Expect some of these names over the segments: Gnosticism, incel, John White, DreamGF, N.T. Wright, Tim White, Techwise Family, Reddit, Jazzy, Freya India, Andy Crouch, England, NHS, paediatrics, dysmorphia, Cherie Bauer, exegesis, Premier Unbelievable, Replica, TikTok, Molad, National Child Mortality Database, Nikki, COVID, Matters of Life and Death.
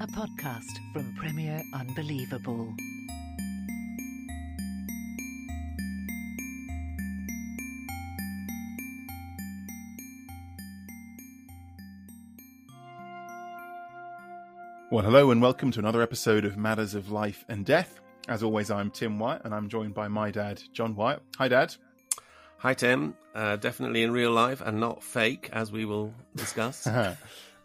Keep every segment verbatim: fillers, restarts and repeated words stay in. A podcast from Premier Unbelievable. Well, hello and welcome to another episode of Matters of Life and Death. As always, I'm Tim White and I'm joined by my dad, John White. Hi, Dad. Hi, Tim. Uh, definitely in real life and not fake, as we will discuss.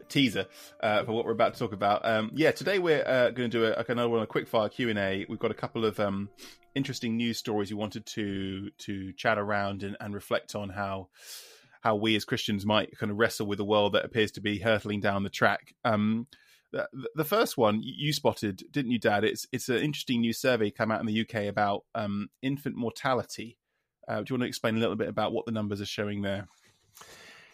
teaser uh, for what we're about to talk about. Um, yeah, today we're uh, going to do a, another one, a quickfire Q and A. We've got a couple of um, interesting news stories we wanted to to chat around and, and reflect on how how we as Christians might kind of wrestle with a world that appears to be hurtling down the track. Um, the, the first one you spotted, didn't you, Dad? It's it's an interesting new survey come out in the U K about um, infant mortality. Uh, do you want to explain a little bit about what the numbers are showing there?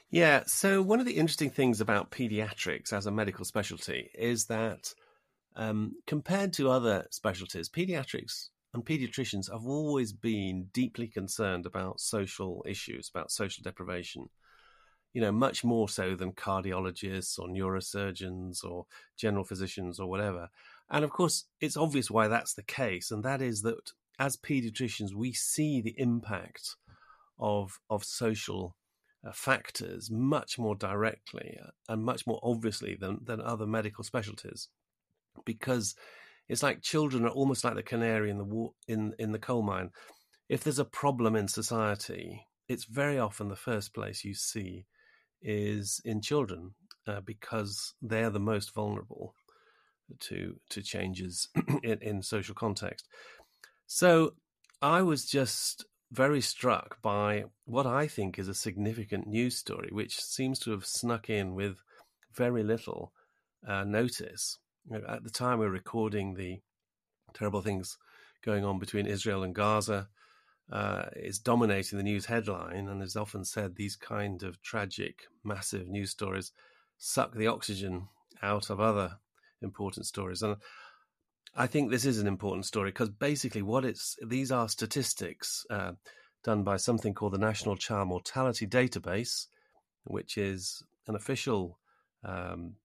Yeah, so one of the interesting things about paediatrics as a medical specialty is that um, compared to other specialties, paediatrics and paediatricians have always been deeply concerned about social issues, about social deprivation, you know, much more so than cardiologists or neurosurgeons or general physicians or whatever. And of course, it's obvious why that's the case, and that is that as paediatricians, we see the impact of of social factors much more directly and much more obviously than, than other medical specialties, because it's like children are almost like the canary in the in in the coal mine. If there's a problem in society, it's very often the first place you see is in children, uh, because they're the most vulnerable to to changes in, in social context. So I was just very struck by what I think is a significant news story, which seems to have snuck in with very little uh, notice. At the time we were recording, the terrible things going on between Israel and Gaza uh, is dominating the news headline, and as often said, these kind of tragic, massive news stories suck the oxygen out of other important stories. And I think this is an important story because basically what it's, these are statistics uh, done by something called the National Child Mortality Database, which is an official um,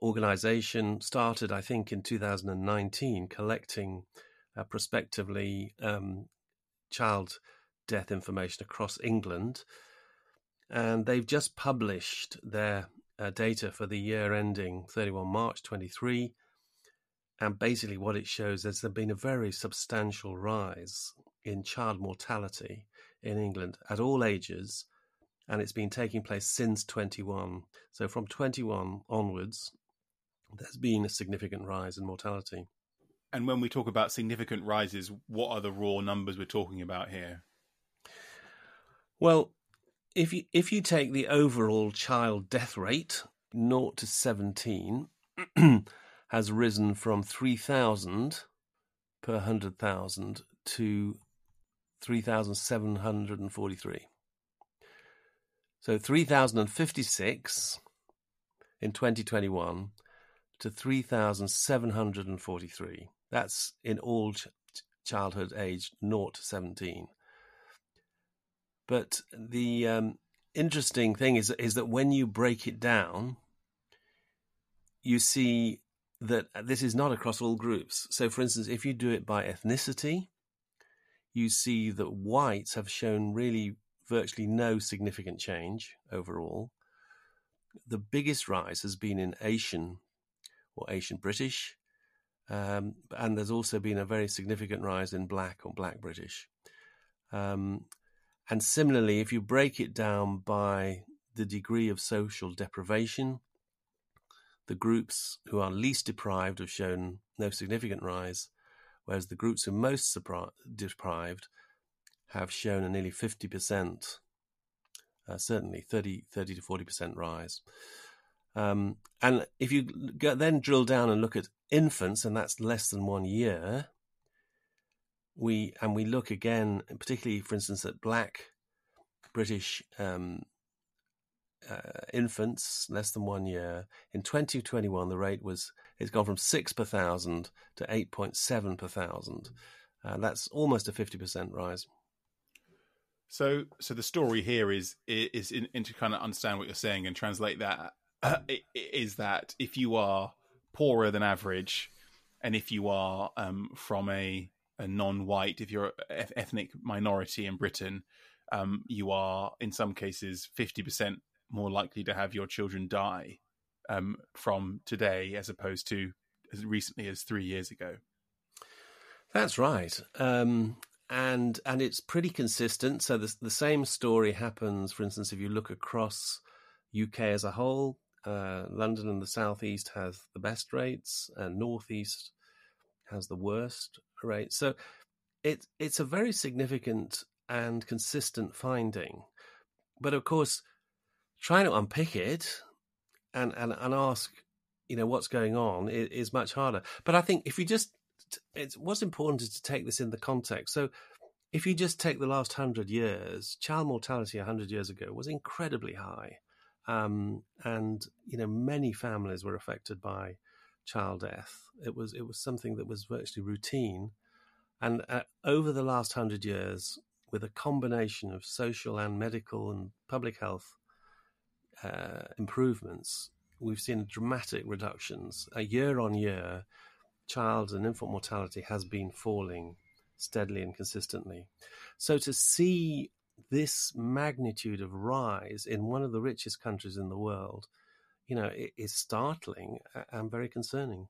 organization started, I think, in two thousand nineteen, collecting uh, prospectively um, child death information across England. And they've just published their uh, data for the year ending thirty-first of March twenty-three. And basically what it shows is there's been a very substantial rise in child mortality in England at all ages, and it's been taking place since twenty-one. So from twenty-one onwards, there's been a significant rise in mortality. And when we talk about significant rises, what are the raw numbers we're talking about here? Well, if you, if you take the overall child death rate, zero to seventeen, has risen from three thousand per one hundred thousand to three thousand seven hundred forty-three. So three thousand fifty-six in twenty twenty-one to three thousand seven hundred forty-three. That's in all ch- childhood age zero to seventeen. But the um, interesting thing is, is that when you break it down, you see that this is not across all groups. So, for instance, if you do it by ethnicity, you see that whites have shown really virtually no significant change overall. The biggest rise has been in Asian or Asian British, Um, and there's also been a very significant rise in black or black British. Um, and similarly, if you break it down by the degree of social deprivation, the groups who are least deprived have shown no significant rise, whereas the groups who are most deprived have shown a nearly fifty percent, uh, certainly thirty to forty percent rise. Um, and if you go, then drill down and look at infants, and that's less than one year, we and we look again, particularly, for instance, at black British um, uh, infants, less than one year. In twenty twenty-one, the rate was, it's gone from six per thousand to eight point seven per thousand. Uh, that's almost a fifty percent rise. So so the story here is, is in, in to kind of understand what you're saying and translate that, Uh, is that if you are poorer than average, and if you are um, from a, a non-white, if you're an ethnic minority in Britain, um, you are in some cases fifty percent more likely to have your children die um, from today, as opposed to as recently as three years ago. That's right. Um, and and it's pretty consistent. So the, the same story happens, for instance, if you look across U K as a whole. Uh, London and the South East has the best rates, and North East has the worst rates. So it, it's a very significant and consistent finding. But of course, trying to unpick it and, and, and ask, you know, what's going on is, is much harder. But I think if you just, it's, what's important is to take this in the context. So if you just take the last hundred years, child mortality one hundred years ago was incredibly high. Um, and, you know, many families were affected by child death. It was it was something that was virtually routine. And uh, over the last hundred years, with a combination of social and medical and public health uh, improvements, we've seen dramatic reductions. Uh, year on year, child and infant mortality has been falling steadily and consistently. So to see this magnitude of rise in one of the richest countries in the world, you know, it is startling and very concerning.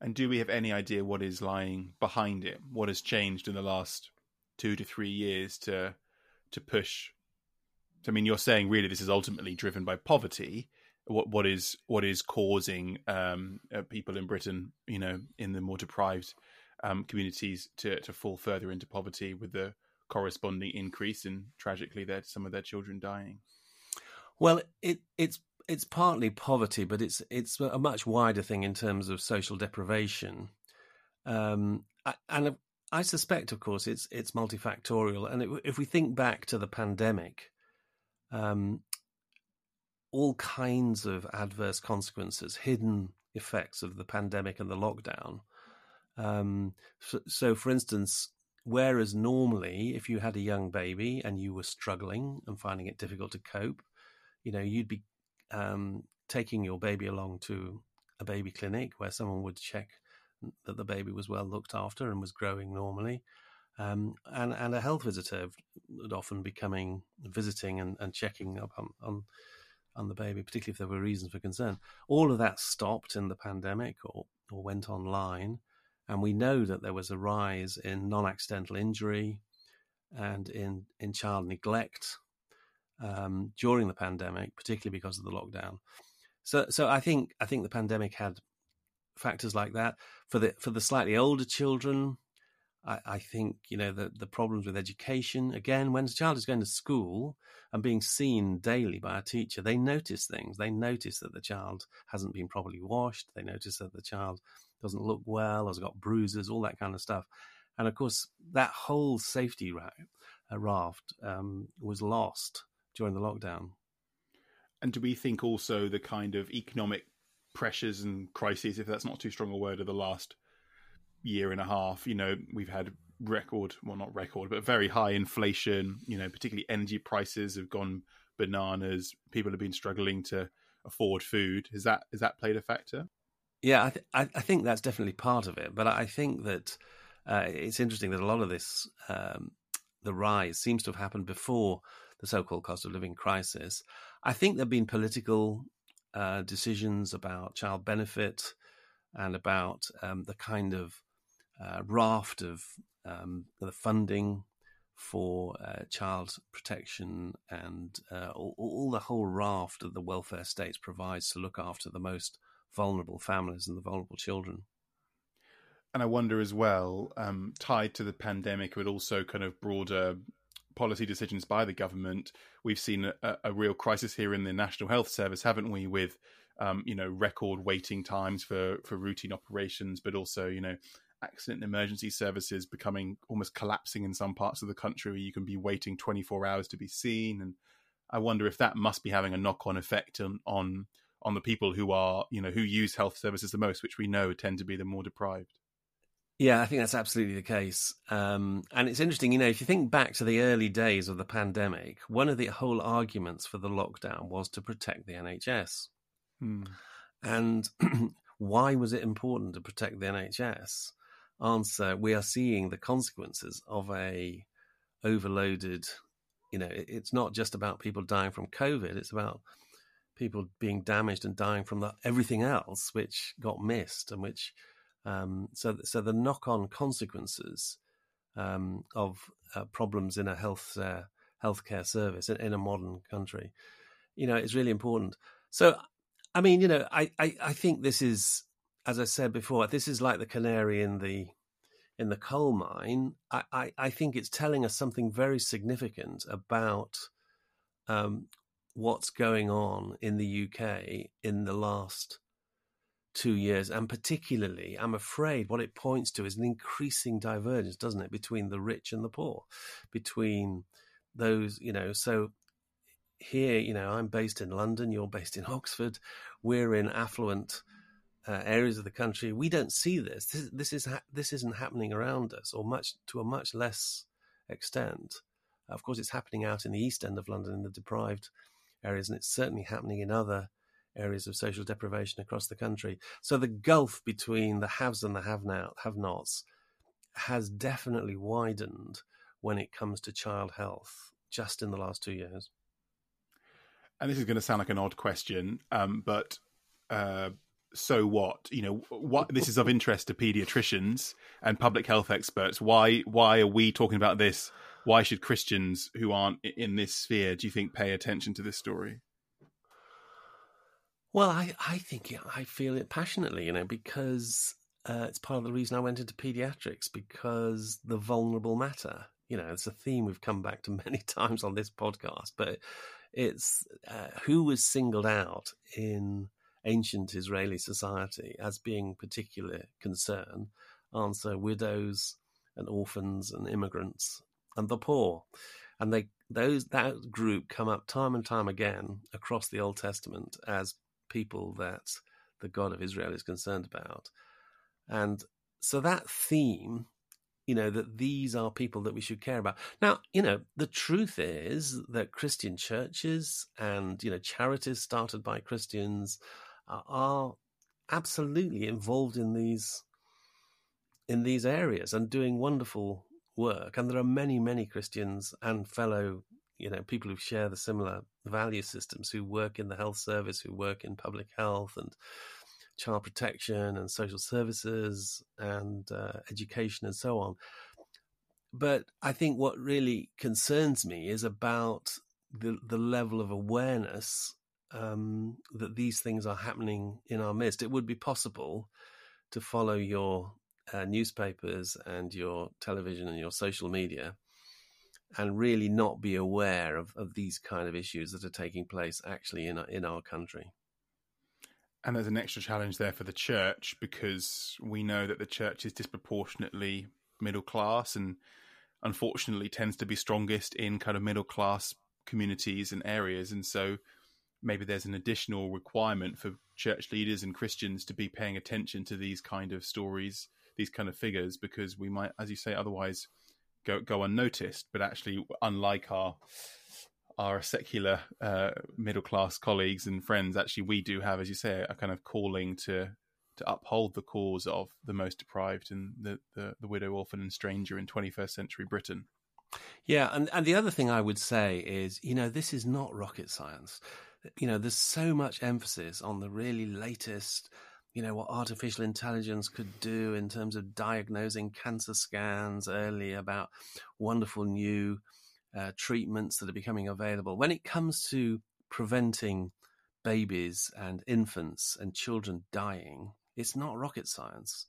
And do we have any idea what is lying behind it? What has changed in the last two to three years to to push? I mean, you're saying really this is ultimately driven by poverty. What what is what is causing um, uh, people in Britain, you know, in the more deprived um, communities to to fall further into poverty with the corresponding increase and, tragically, that some of their children dying? Well, it, it's it's partly poverty, but it's it's a much wider thing in terms of social deprivation, um, and I suspect, of course, it's it's multifactorial. And it, if we think back to the pandemic, um, all kinds of adverse consequences, hidden effects of the pandemic and the lockdown. Um, so, so, for instance, whereas normally, if you had a young baby and you were struggling and finding it difficult to cope, you know, you'd be um, taking your baby along to a baby clinic where someone would check that the baby was well looked after and was growing normally. Um, and, and a health visitor would often be coming, visiting and, and checking up on, on, on the baby, particularly if there were reasons for concern. All of that stopped in the pandemic or, or went online. And we know that there was a rise in non-accidental injury and in, in child neglect um, during the pandemic, particularly because of the lockdown. So, so I think I think the pandemic had factors like that for the for the slightly older children. I, I think you know the the problems with education. Again, when a child is going to school and being seen daily by a teacher, they notice things. They notice that the child hasn't been properly washed. They notice that the child doesn't look well, has got bruises, all that kind of stuff. And of course, that whole safety raft um, was lost during the lockdown. And do we think also the kind of economic pressures and crises, if that's not too strong a word, of the last year and a half? You know, we've had record, well, not record, but very high inflation, you know, particularly energy prices have gone bananas. People have been struggling to afford food. Has that, has that played a factor? Yeah, I, th- I think that's definitely part of it. But I think that uh, it's interesting that a lot of this, um, the rise, seems to have happened before the so-called cost of living crisis. I think there have been political uh, decisions about child benefit, and about um, the kind of uh, raft of um, the funding for uh, child protection and uh, all, all the whole raft that the welfare state provides to look after the most vulnerable families and the vulnerable children. And I wonder as well, um, tied to the pandemic, but also kind of broader policy decisions by the government, we've seen a, a real crisis here in the National Health Service, haven't we, with, um, you know, record waiting times for, for routine operations, but also, you know, accident and emergency services becoming almost collapsing in some parts of the country where you can be waiting twenty-four hours to be seen. And I wonder if that must be having a knock-on effect on, on, on the people who are, you know, who use health services the most, which we know tend to be the more deprived. Yeah, I think that's absolutely the case. Um, and it's interesting, you know, if you think back to the early days of the pandemic, one of the whole arguments for the lockdown was to protect the N H S. Mm. And why was it important to protect the N H S? Answer, we are seeing the consequences of a overloaded, you know, it's not just about people dying from COVID, it's about people being damaged and dying from the, everything else which got missed and which... Um, so, so the knock-on consequences um, of uh, problems in a health uh, healthcare service in, in a modern country, you know, is really important. So, I mean, you know, I, I, I think this is, as I said before, this is like the canary in the in the coal mine. I, I, I think it's telling us something very significant about um, what's going on in the U K in the last two years, and particularly, I'm afraid, what it points to is an increasing divergence, doesn't it, between the rich and the poor, between those, you know. So here, you know, I'm based in London, you're based in Oxford, we're in affluent uh, areas of the country. We don't see this. This, this is ha- this isn't happening around us, or much to a much less extent. Of course, it's happening out in the East End of London in the deprived areas, and it's certainly happening in other areas of social deprivation across the country. So the gulf between the haves and the have-nots has definitely widened when it comes to child health just in the last two years. And this is going to sound like an odd question, um, but uh, so what? You know, what, this is of interest to paediatricians and public health experts. Why? Why are we talking about this? Why should Christians who aren't in this sphere, do you think, pay attention to this story? Well, I, I think I feel it passionately, you know, because uh, it's part of the reason I went into paediatrics, because the vulnerable matter. You know, it's a theme we've come back to many times on this podcast, but it's uh, who was singled out in ancient Israeli society as being particular concern. Answer, widows and orphans and immigrants and the poor. And they those that group come up time and time again across the Old Testament as people that the God of Israel is concerned about. And so that theme, you know, that these are people that we should care about. Now, you know, the truth is that Christian churches and, you know, charities started by Christians are absolutely involved in these in these areas and doing wonderful work. And there are many, many Christians and fellow, you know, people who share the similar value systems, who work in the health service, who work in public health and child protection and social services and uh, education and so on. But I think what really concerns me is about the, the level of awareness um, that these things are happening in our midst. It would be possible to follow your uh, newspapers and your television and your social media and really not be aware of, of these kind of issues that are taking place actually in our, in our country. And there's an extra challenge there for the church, because we know that the church is disproportionately middle class and unfortunately tends to be strongest in kind of middle class communities and areas. And so maybe there's an additional requirement for church leaders and Christians to be paying attention to these kind of stories, these kind of figures, because we might, as you say, otherwise Go, go unnoticed. But actually, unlike our our secular uh, middle class colleagues and friends, actually we do have, as you say, a kind of calling to to uphold the cause of the most deprived and the the, the widow, orphan, and stranger in twenty-first century Britain. Yeah, and and the other thing I would say is, you know, this is not rocket science. You know, there's so much emphasis on the really latest you know, what artificial intelligence could do in terms of diagnosing cancer scans early, about wonderful new uh, treatments that are becoming available. When it comes to preventing babies and infants and children dying, it's not rocket science.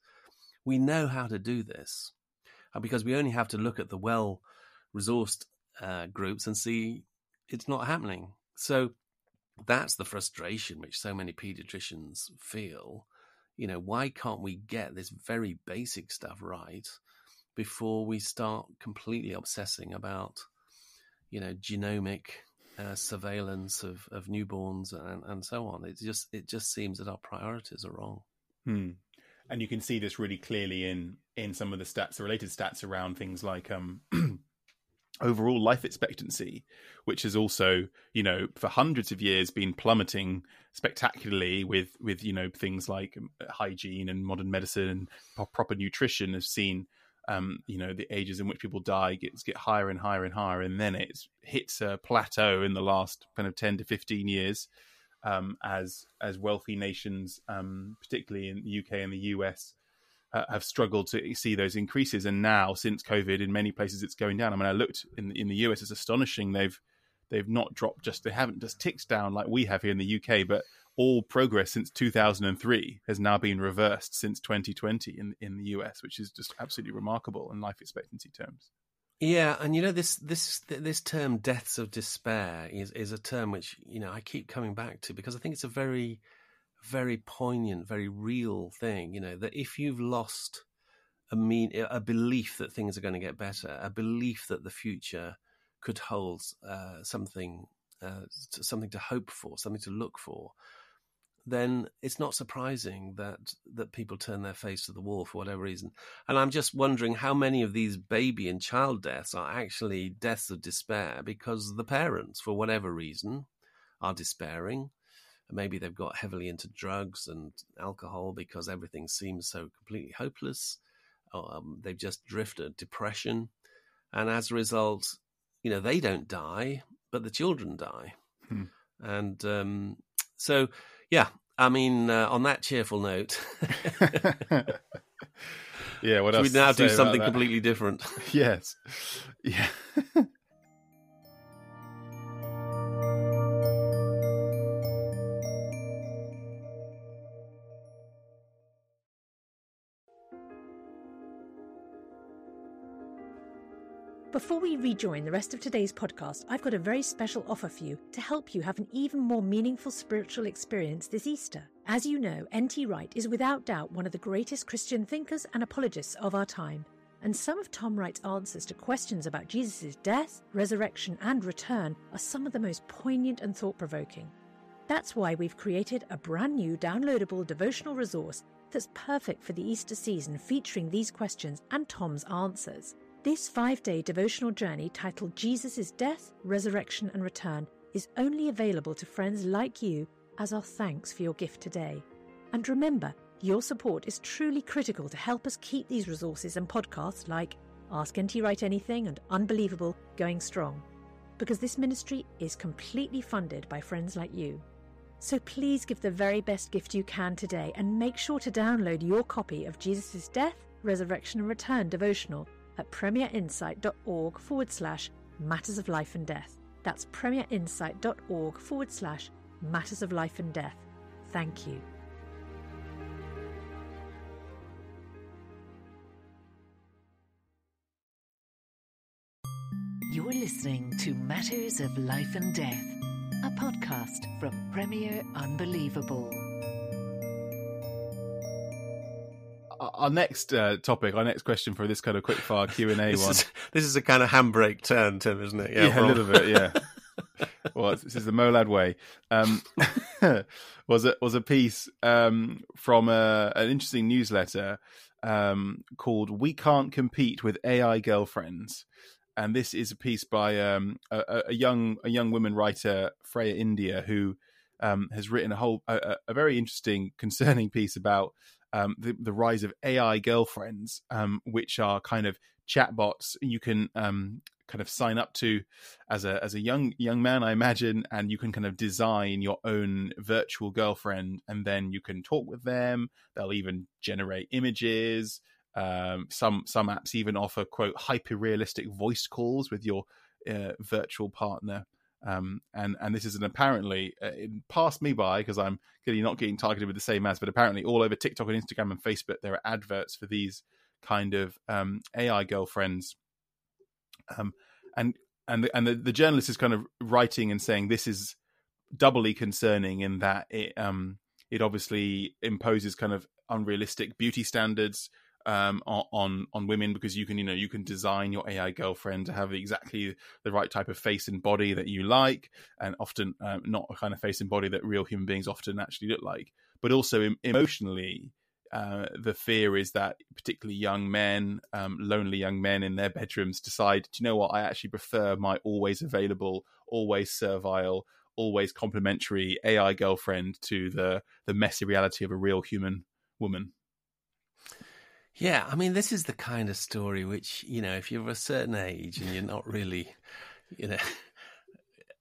We know how to do this because we only have to look at the well-resourced uh, groups and see it's not happening. So that's the frustration which so many paediatricians feel. You know, why can't we get this very basic stuff right before we start completely obsessing about, you know, genomic uh, surveillance of, of newborns and, and so on? It just it just seems that our priorities are wrong. Hmm. And you can see this really clearly in in some of the stats, the related stats around things like um. overall life expectancy, which has also, you know, for hundreds of years been plummeting spectacularly with, with you know, things like hygiene and modern medicine and pro- proper nutrition have seen, um, you know, the ages in which people die gets get higher and higher and higher. And then it hits a plateau in the last kind of ten to fifteen years um, as as wealthy nations, um, particularly in the U K and the U S, have struggled to see those increases. And now since COVID in many places, it's going down. I mean, I looked in, in the U S, it's astonishing. They've, they've not dropped just, they haven't just ticked down like we have here in the U K, but all progress since two thousand three has now been reversed since twenty twenty in, in the U S, which is just absolutely remarkable in life expectancy terms. Yeah. And you know, this, this, this term deaths of despair is, is a term which, you know, I keep coming back to because I think it's a very, very poignant, very real thing, you know, that if you've lost a mean, a belief that things are going to get better, a belief that the future could hold uh, something, uh, something to hope for, something to look for, then it's not surprising that that people turn their face to the wall for whatever reason. And I'm just wondering how many of these baby and child deaths are actually deaths of despair because the parents, for whatever reason, are despairing. Maybe they've got heavily into drugs and alcohol because everything seems so completely hopeless. Um, they've just drifted, depression. And as a result, you know, they don't die, but the children die. Hmm. And um, so, yeah, I mean, uh, on that cheerful note. Yeah, what else? We now do something completely different. Yes. Yeah. Before we rejoin the rest of today's podcast, I've got a very special offer for you to help you have an even more meaningful spiritual experience this Easter. As you know, N T Wright is without doubt one of the greatest Christian thinkers and apologists of our time. And some of Tom Wright's answers to questions about Jesus' death, resurrection and return are some of the most poignant and thought-provoking. That's why we've created a brand new downloadable devotional resource that's perfect for the Easter season, featuring these questions and Tom's answers. This five-day devotional journey titled Jesus' Death, Resurrection and Return is only available to friends like you as our thanks for your gift today. And remember, your support is truly critical to help us keep these resources and podcasts like Ask N T Wright Anything and Unbelievable going strong, because this ministry is completely funded by friends like you. So please give the very best gift you can today and make sure to download your copy of Jesus' Death, Resurrection and Return devotional at premierinsight.org forward slash matters of life and death. That's premierinsight.org forward slash matters of life and death. Thank you. You're listening to Matters of Life and Death, a podcast from Premier Unbelievable. Our next uh, topic, our next question for this kind of quickfire Q and A one. Is, this is a kind of handbrake turn, Tim, isn't it? Yeah, yeah a little bit, yeah. Well, this is the Molad way. Um, was a, was a piece um, from a, an interesting newsletter um, called "We Can't Compete with A I Girlfriends," and this is a piece by um, a, a young a young woman writer, Freya India, who um, has written a whole a, a very interesting, concerning piece about. Um, the, the rise of A I girlfriends, um, which are kind of chatbots. You can um, kind of sign up to as a as a young young man, I imagine, and you can kind of design your own virtual girlfriend, and then you can talk with them. They'll even generate images. Um, some some apps even offer quote hyper realistic voice calls with your uh, virtual partner. Um, and and this is an apparently uh, it passed me by because I'm clearly not getting targeted with the same ads, but apparently all over TikTok and Instagram and Facebook there are adverts for these kind of um, A I girlfriends. Um, and and the, and the, the journalist is kind of writing and saying this is doubly concerning in that it um it obviously imposes kind of unrealistic beauty standards um on on women, because you can you know you can design your A I girlfriend to have exactly the right type of face and body that you like, and often um, not a kind of face and body that real human beings often actually look like. But also em- emotionally uh the fear is that particularly young men, um lonely young men in their bedrooms decide, do you know what, I actually prefer my always available, always servile, always complimentary A I girlfriend to the the messy reality of a real human woman. Yeah, I mean, this is the kind of story which, you know, if you're of a certain age and you're not really, you know,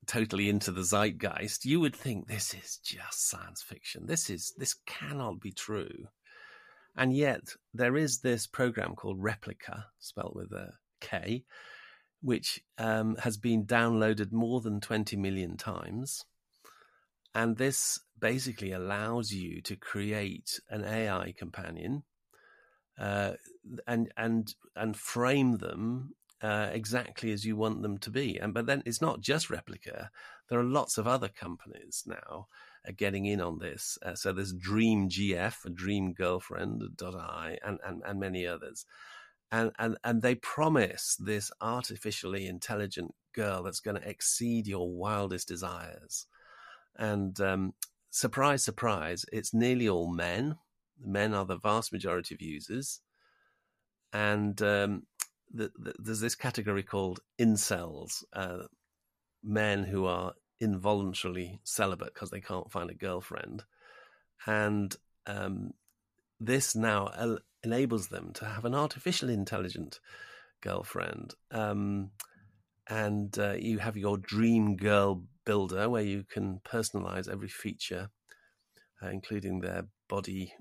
totally into the zeitgeist, you would think this is just science fiction. This is this cannot be true. And yet there is this program called Replica, spelled with a K, which um, has been downloaded more than twenty million times. And this basically allows you to create an A I companion Uh, and and and frame them uh, exactly as you want them to be. And but then it's not just Replica. There are lots of other companies now uh, getting in on this. Uh, so there's DreamGF, DreamGirlfriend dot a i, and, and and many others. And and and they promise this artificially intelligent girl that's going to exceed your wildest desires. And um, surprise, surprise, it's nearly all men. Men are the vast majority of users, and um, the, the, there's this category called incels, uh, men who are involuntarily celibate because they can't find a girlfriend, and um, this now el- enables them to have an artificially intelligent girlfriend, um, and uh, you have your dream girl builder where you can personalize every feature, uh, including their body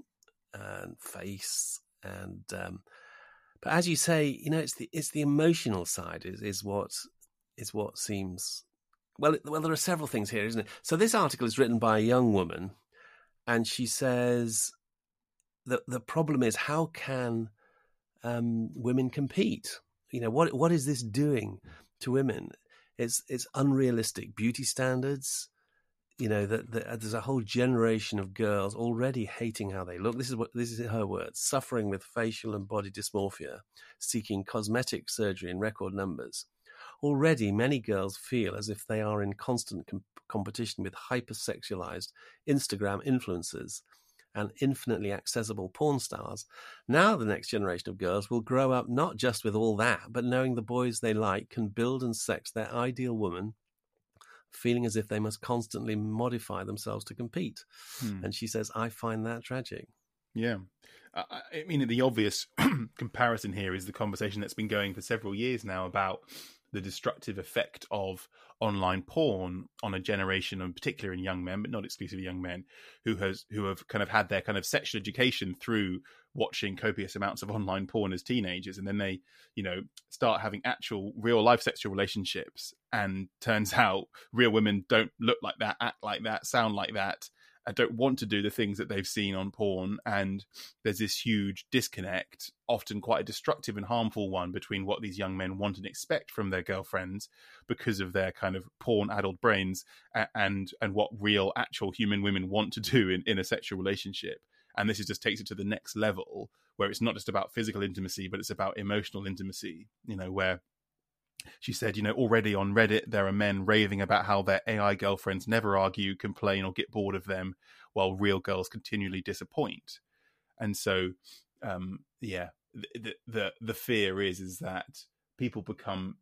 and face, and um, but as you say, you know, it's the it's the emotional side is is what is what seems well. Well, there are several things here, isn't it? So this article is written by a young woman, and she says that the problem is how can um, women compete? You know, what what is this doing to women? It's it's unrealistic beauty standards. You know, that the, there's a whole generation of girls already hating how they look. This is what this is her words: suffering with facial and body dysmorphia, seeking cosmetic surgery in record numbers. Already, many girls feel as if they are in constant com- competition with hypersexualized Instagram influencers and infinitely accessible porn stars. Now, the next generation of girls will grow up not just with all that, but knowing the boys they like can build and sex their ideal woman, feeling as if they must constantly modify themselves to compete. Hmm. And she says, I find that tragic. Yeah. I, I mean, the obvious comparison here is the conversation that's been going for several years now about the destructive effect of online porn on a generation, in particular in young men, but not exclusively young men, who has who have kind of had their kind of sexual education through watching copious amounts of online porn as teenagers. And then they, you know, start having actual real life sexual relationships. And turns out real women don't look like that, act like that, sound like that, and don't want to do the things that they've seen on porn. And there's this huge disconnect, often quite a destructive and harmful one, between what these young men want and expect from their girlfriends because of their kind of porn-addled brains and and what real, actual human women want to do in, in a sexual relationship. And this is just takes it to the next level, where it's not just about physical intimacy, but it's about emotional intimacy, you know, where she said, you know, already on Reddit, there are men raving about how their A I girlfriends never argue, complain, or get bored of them, while real girls continually disappoint. And so, um, yeah, the, the the fear is is that people become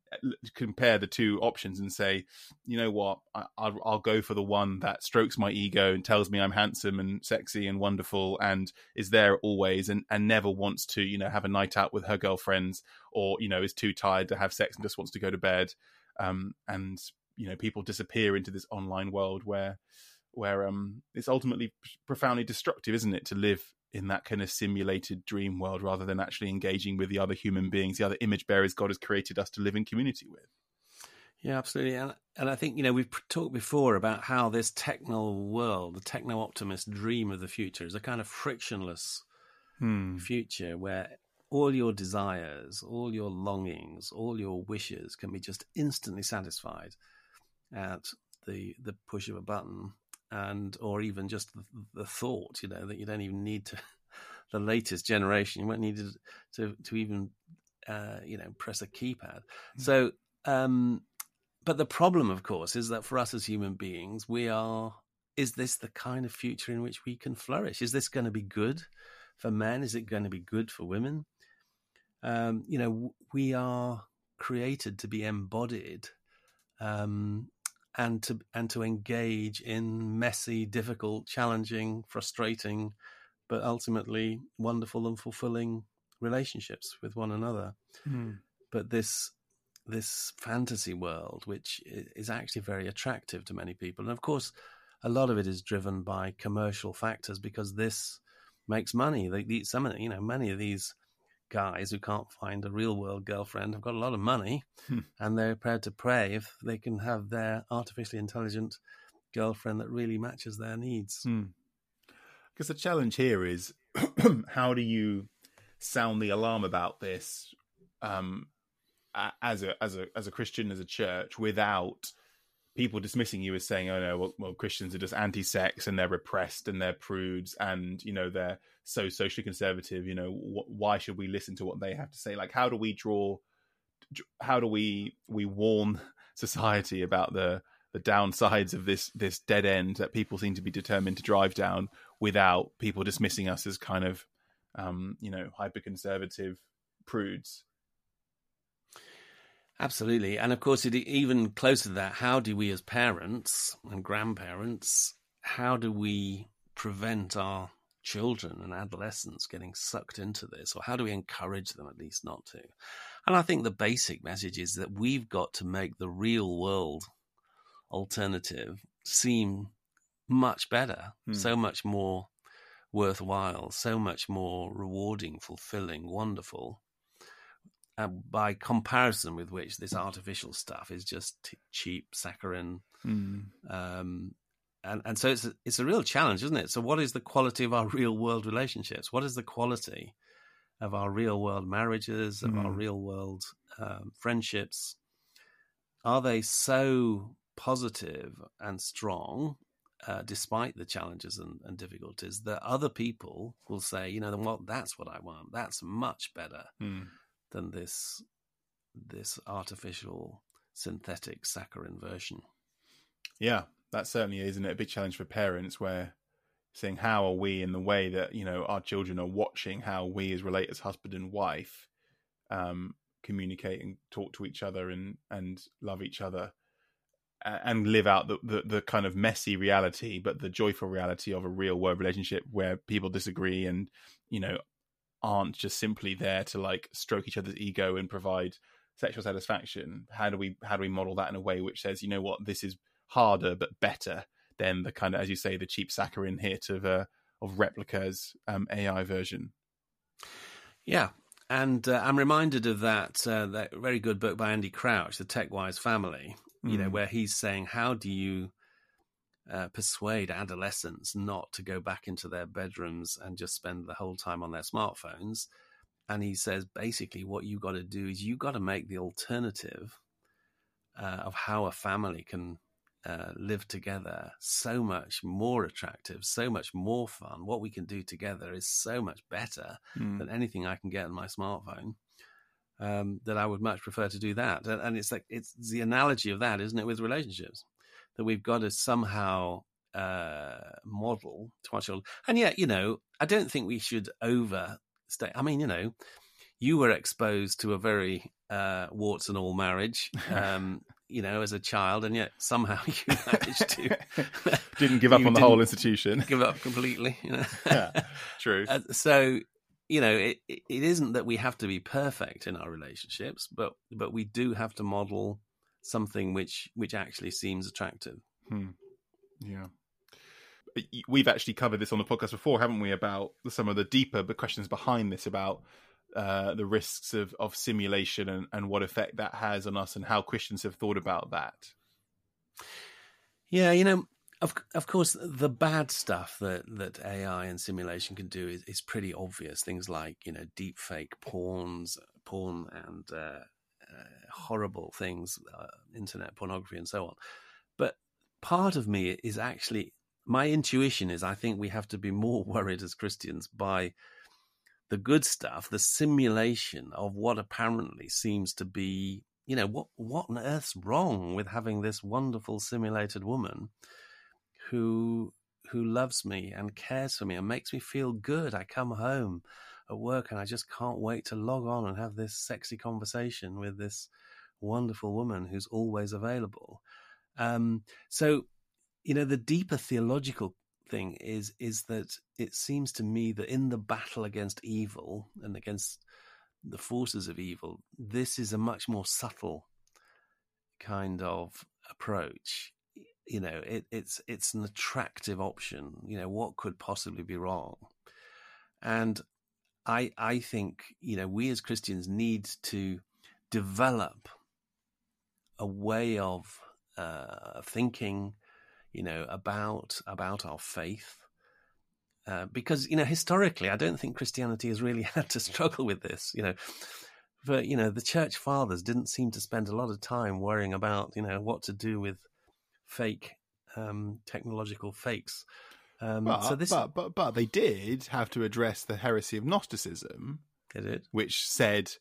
compare the two options and say, you know what, I, I'll, I'll go for the one that strokes my ego and tells me I'm handsome and sexy and wonderful and is there always and, and never wants to, you know, have a night out with her girlfriends or, you know, is too tired to have sex and just wants to go to bed. Um, and, you know, people disappear into this online world where where um, it's ultimately profoundly destructive, isn't it, to live in that kind of simulated dream world rather than actually engaging with the other human beings, the other image bearers God has created us to live in community with. Yeah, absolutely. And, and I think, you know, we've talked before about how this techno world, the techno-optimist dream of the future is a kind of frictionless hmm. future where all your desires, all your longings, all your wishes can be just instantly satisfied at the the push of a button. And or even just the, the thought, you know, that you don't even need to, the latest generation, you won't need to to, to even, uh, you know, press a keypad. Mm. So, um, but the problem, of course, is that for us as human beings, we are, is this the kind of future in which we can flourish? Is this going to be good for men? Is it going to be good for women? Um, you know, we are created to be embodied, um and to and to engage in messy, difficult, challenging, frustrating, but ultimately wonderful and fulfilling relationships with one another. Mm. But this this fantasy world, which is actually very attractive to many people, and of course, a lot of it is driven by commercial factors because this makes money. They, they, some, you know, many of these guys who can't find a real world girlfriend have got a lot of money hmm. and they're prepared to pray if they can have their artificially intelligent girlfriend that really matches their needs. Hmm. Because the challenge here is how do you sound the alarm about this um, as a as a as a Christian, as a church, without people dismissing you as saying, oh no, well, well Christians are just anti-sex and they're repressed and they're prudes and, you know, they're so socially conservative, you know, wh- why should we listen to what they have to say? Like, how do we draw, how do we, we warn society about the, the downsides of this, this dead end that people seem to be determined to drive down without people dismissing us as kind of, um, you know, hyper-conservative prudes? Absolutely. And of course, it, even closer to that, how do we as parents and grandparents, how do we prevent our children and adolescents getting sucked into this? Or how do we encourage them at least not to? And I think the basic message is that we've got to make the real world alternative seem much better, hmm. so much more worthwhile, so much more rewarding, fulfilling, wonderful. Uh, by comparison with which this artificial stuff is just t- cheap, saccharine. Mm. Um, and, and so it's a, it's a real challenge, isn't it? So what is the quality of our real world relationships? What is the quality of our real world marriages, of mm. our real world um, friendships? Are they so positive and strong, uh, despite the challenges and, and difficulties, that other people will say, you know, well, that's what I want. That's much better. Mm. than this this artificial, synthetic, saccharine version. Yeah, that certainly is, isn't it? A big challenge for parents where saying, how are we in the way that, you know, our children are watching how we as relate as husband and wife um, communicate and talk to each other and, and love each other and live out the, the, the kind of messy reality, but the joyful reality of a real world relationship where people disagree and, you know, aren't just simply there to like stroke each other's ego and provide sexual satisfaction. How do we how do we model that in a way which says, you know what, this is harder but better than the kind of, as you say, the cheap saccharine hit of uh, of Replica's um, A I version? Yeah, and uh, I'm reminded of that uh, that very good book by Andy Crouch, The Techwise Family. Mm. You know, where he's saying, how do you Uh, persuade adolescents not to go back into their bedrooms and just spend the whole time on their smartphones? And he says, basically, what you got to do is you got to make the alternative uh, of how a family can uh, live together so much more attractive, so much more fun. What we can do together is so much better mm. than anything I can get on my smartphone. Um, that I would much prefer to do that. And, and it's like it's the analogy of that, isn't it, with relationships? That we've got to somehow uh, model to our children. And yet, you know, I don't think we should overstay. I mean, you know, you were exposed to a very uh, warts and all marriage, um, you know, as a child, and yet somehow you managed to didn't give up on the whole institution, give up completely. You know? Yeah, true. Uh, so you know, it, it isn't that we have to be perfect in our relationships, but but we do have to model something which which actually seems attractive. Hmm. Yeah. We've actually covered this on the podcast before, haven't we, about some of the deeper questions behind this, about uh, the risks of, of simulation and, and what effect that has on us and how Christians have thought about that. Yeah, you know, of of course, the bad stuff that, that A I and simulation can do is, is pretty obvious. Things like, you know, deep fake porns, porn and uh, uh, horrible things, uh, internet pornography and so on. But part of me is actually... my intuition is I think we have to be more worried as Christians by the good stuff, the simulation of what apparently seems to be, you know, what, what on earth's wrong with having this wonderful simulated woman who who loves me and cares for me and makes me feel good. I come home at work and I just can't wait to log on and have this sexy conversation with this wonderful woman who's always available. Um, so... You know, the deeper theological thing is is that it seems to me that in the battle against evil and against the forces of evil, this is a much more subtle kind of approach. You know, it, it's it's an attractive option. You know, what could possibly be wrong? And I I think, you know, we as Christians need to develop a way of uh, thinking, you know, about about our faith, uh, because, you know, historically, I don't think Christianity has really had to struggle with this, you know, but, you know, the church fathers didn't seem to spend a lot of time worrying about, you know, what to do with fake um, technological fakes. Um, but, so this... but, but, but they did have to address the heresy of Gnosticism, they did. Which said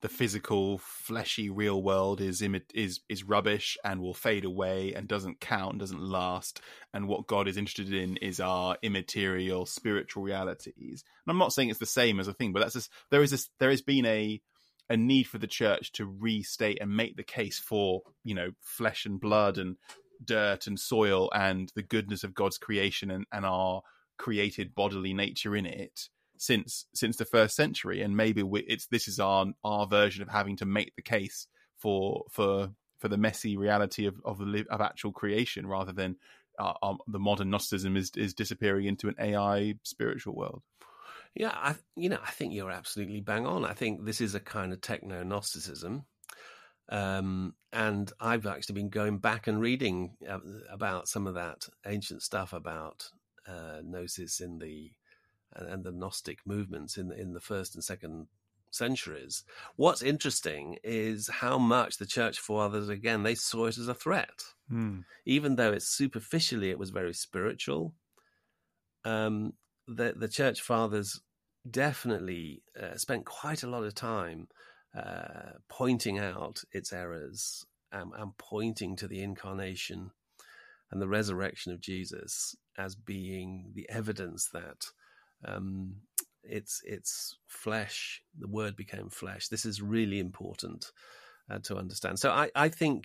the physical, fleshy, real world is is is rubbish and will fade away and doesn't count, doesn't last. And what God is interested in is our immaterial, spiritual realities. And I'm not saying it's the same as a thing, but that's just, there is this, there has been a a need for the church to restate and make the case for, you know, flesh and blood and dirt and soil and the goodness of God's creation and, and our created bodily nature in it. Since since the first century, and maybe we, it's this is our our version of having to make the case for for for the messy reality of of, the, of actual creation, rather than uh, um, the modern Gnosticism is is disappearing into an A I spiritual world. Yeah, I, you know, I think you're absolutely bang on. I think this is a kind of techno Gnosticism, um, and I've actually been going back and reading uh, about some of that ancient stuff about uh, gnosis in the and the Gnostic movements in the, in the first and second centuries. What's interesting is how much the church fathers, again, they saw it as a threat. Mm. Even though it's superficially, it was very spiritual. Um, the, the church fathers definitely uh, spent quite a lot of time uh, pointing out its errors and, and pointing to the incarnation and the resurrection of Jesus as being the evidence that Um, it's it's flesh. The word became flesh. This is really important uh, to understand. So I, I think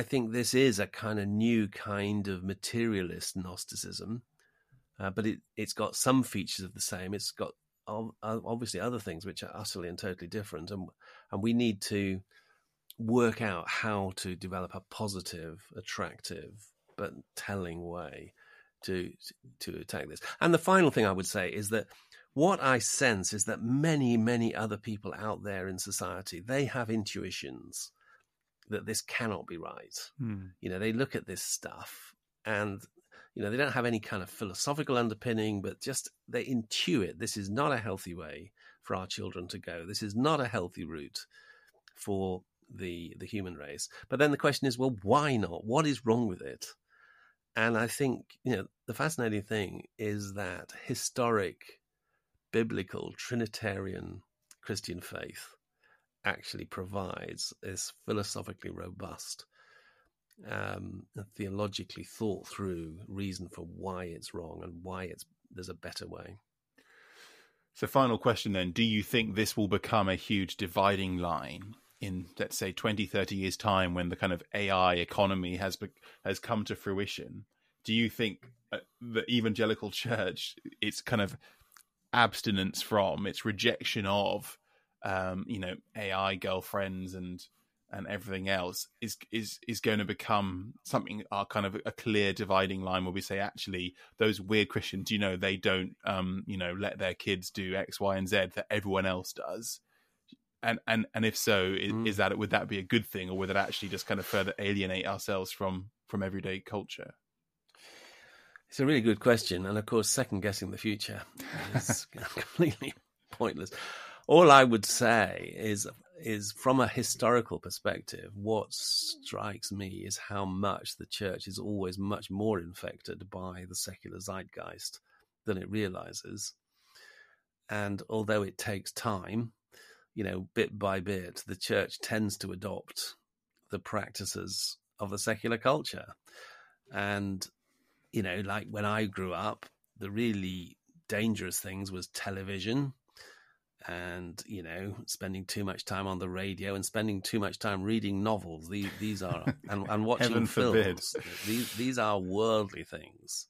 I think this is a kind of new kind of materialist Gnosticism, uh, but it it's got some features of the same. It's got ov- obviously other things which are utterly and totally different, and and we need to work out how to develop a positive, attractive, but telling way to to attack this. And the final thing I would say is that what I sense is that many, many other people out there in society, they have intuitions that this cannot be right. Mm. You know, they look at this stuff and, you know, they don't have any kind of philosophical underpinning, but just they intuit this is not a healthy way for our children to go. This is not a healthy route for the the human race. But then the question is, well, why not? What is wrong with it? And I think, you know, the fascinating thing is that historic, biblical, Trinitarian Christian faith actually provides this philosophically robust, um, theologically thought through reason for why it's wrong and why it's there's a better way. So final question then, do you think this will become a huge dividing line in, let's say, twenty, thirty years time, when the kind of A I economy has be- has come to fruition? Do you think uh, the evangelical church, its kind of abstinence from, its rejection of, um, you know, A I girlfriends and and everything else is is is going to become something, our kind of a clear dividing line where we say, actually, those weird Christians, you know, they don't, um, you know, let their kids do X, Y, and Z that everyone else does. And and and if so, is, mm. is that would that be a good thing, or would it actually just kind of further alienate ourselves from from everyday culture? It's a really good question, and of course, second guessing the future is completely pointless. All I would say is is from a historical perspective, what strikes me is how much the church is always much more infected by the secular zeitgeist than it realizes. And although it takes time, you know, bit by bit, the church tends to adopt the practices of the secular culture. And, you know, like when I grew up, the really dangerous things was television and, you know, spending too much time on the radio and spending too much time reading novels. These, these are, and, and watching Heaven films. Forbid. These, these are worldly things,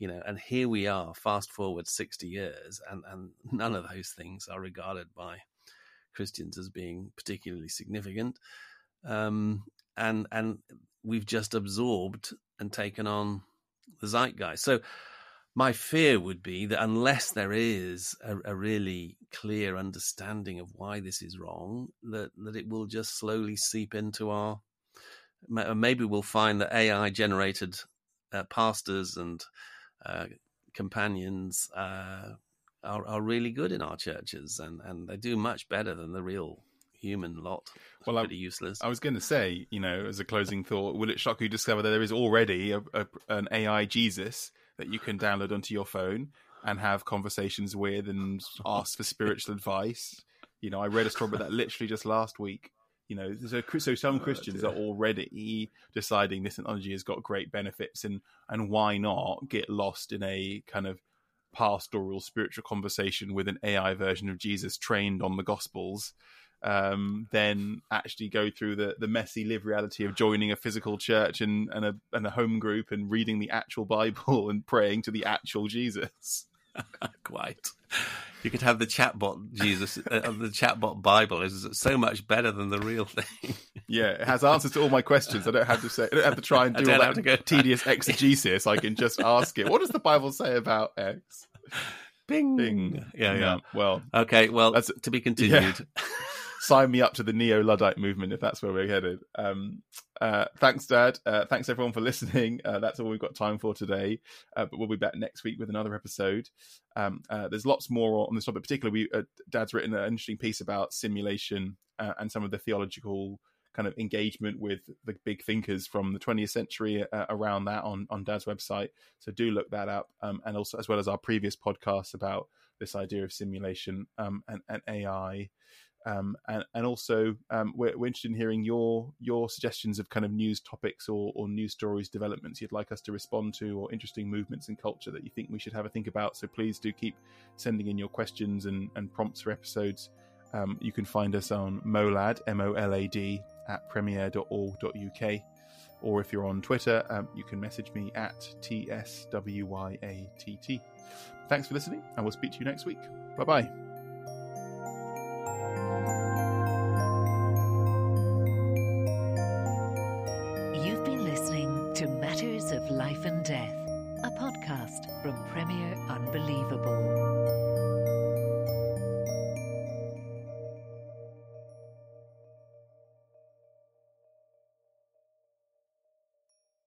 you know, and here we are, fast forward sixty years, and, and none of those things are regarded by Christians as being particularly significant. Um, and and we've just absorbed and taken on the zeitgeist. So my fear would be that unless there is a, a really clear understanding of why this is wrong, that, that it will just slowly seep into our... Maybe we'll find that A I-generated uh, pastors and uh, companions... Uh, Are, are really good in our churches, and, and they do much better than the real human lot. It's well, pretty I, useless. I was going to say, you know, as a closing thought, will it shock you to discover that there is already a, a, an A I Jesus that you can download onto your phone and have conversations with and ask for spiritual advice? You know, I read a story about that literally just last week. You know, so, so some Christians oh, are already deciding this technology has got great benefits, and and why not get lost in a kind of pastoral spiritual conversation with an A I version of Jesus trained on the Gospels, um, then actually go through the, the messy live reality of joining a physical church and, and, a, and a home group and reading the actual Bible and praying to the actual Jesus. Quite. You could have the chatbot Jesus, uh, the chatbot Bible is so much better than the real thing. Yeah, it has answers to all my questions. I don't have to say, I don't have to try and do all that tedious exegesis. I can just ask it, what does the Bible say about X? Bing. Bing. Yeah, yeah. No, well, okay. Well, that's to be continued. Yeah. Sign me up to the neo-Luddite movement if that's where we're headed. Um, uh, thanks, Dad. Uh, thanks, everyone, for listening. Uh, that's all we've got time for today. Uh, but we'll be back next week with another episode. Um, uh, there's lots more on this topic. Particularly, we, uh, Dad's written an interesting piece about simulation uh, and some of the theological kind of engagement with the big thinkers from the twentieth century uh, around that on, on Dad's website. So do look that up. Um, and also, as well as our previous podcasts about this idea of simulation um, and, and A I. Um, and, and also, um, we're, we're interested in hearing your your suggestions of kind of news topics or, or news stories, developments you'd like us to respond to, or interesting movements in culture that you think we should have a think about. So please do keep sending in your questions and, and prompts for episodes. Um, you can find us on Molad, M O L A D, at premier dot org dot U K. Or if you're on Twitter, um, you can message me at T S W Y A T T. Thanks for listening, and we'll speak to you next week. Bye-bye. You've been listening to Matters of Life and Death, a podcast from Premier Unbelievable.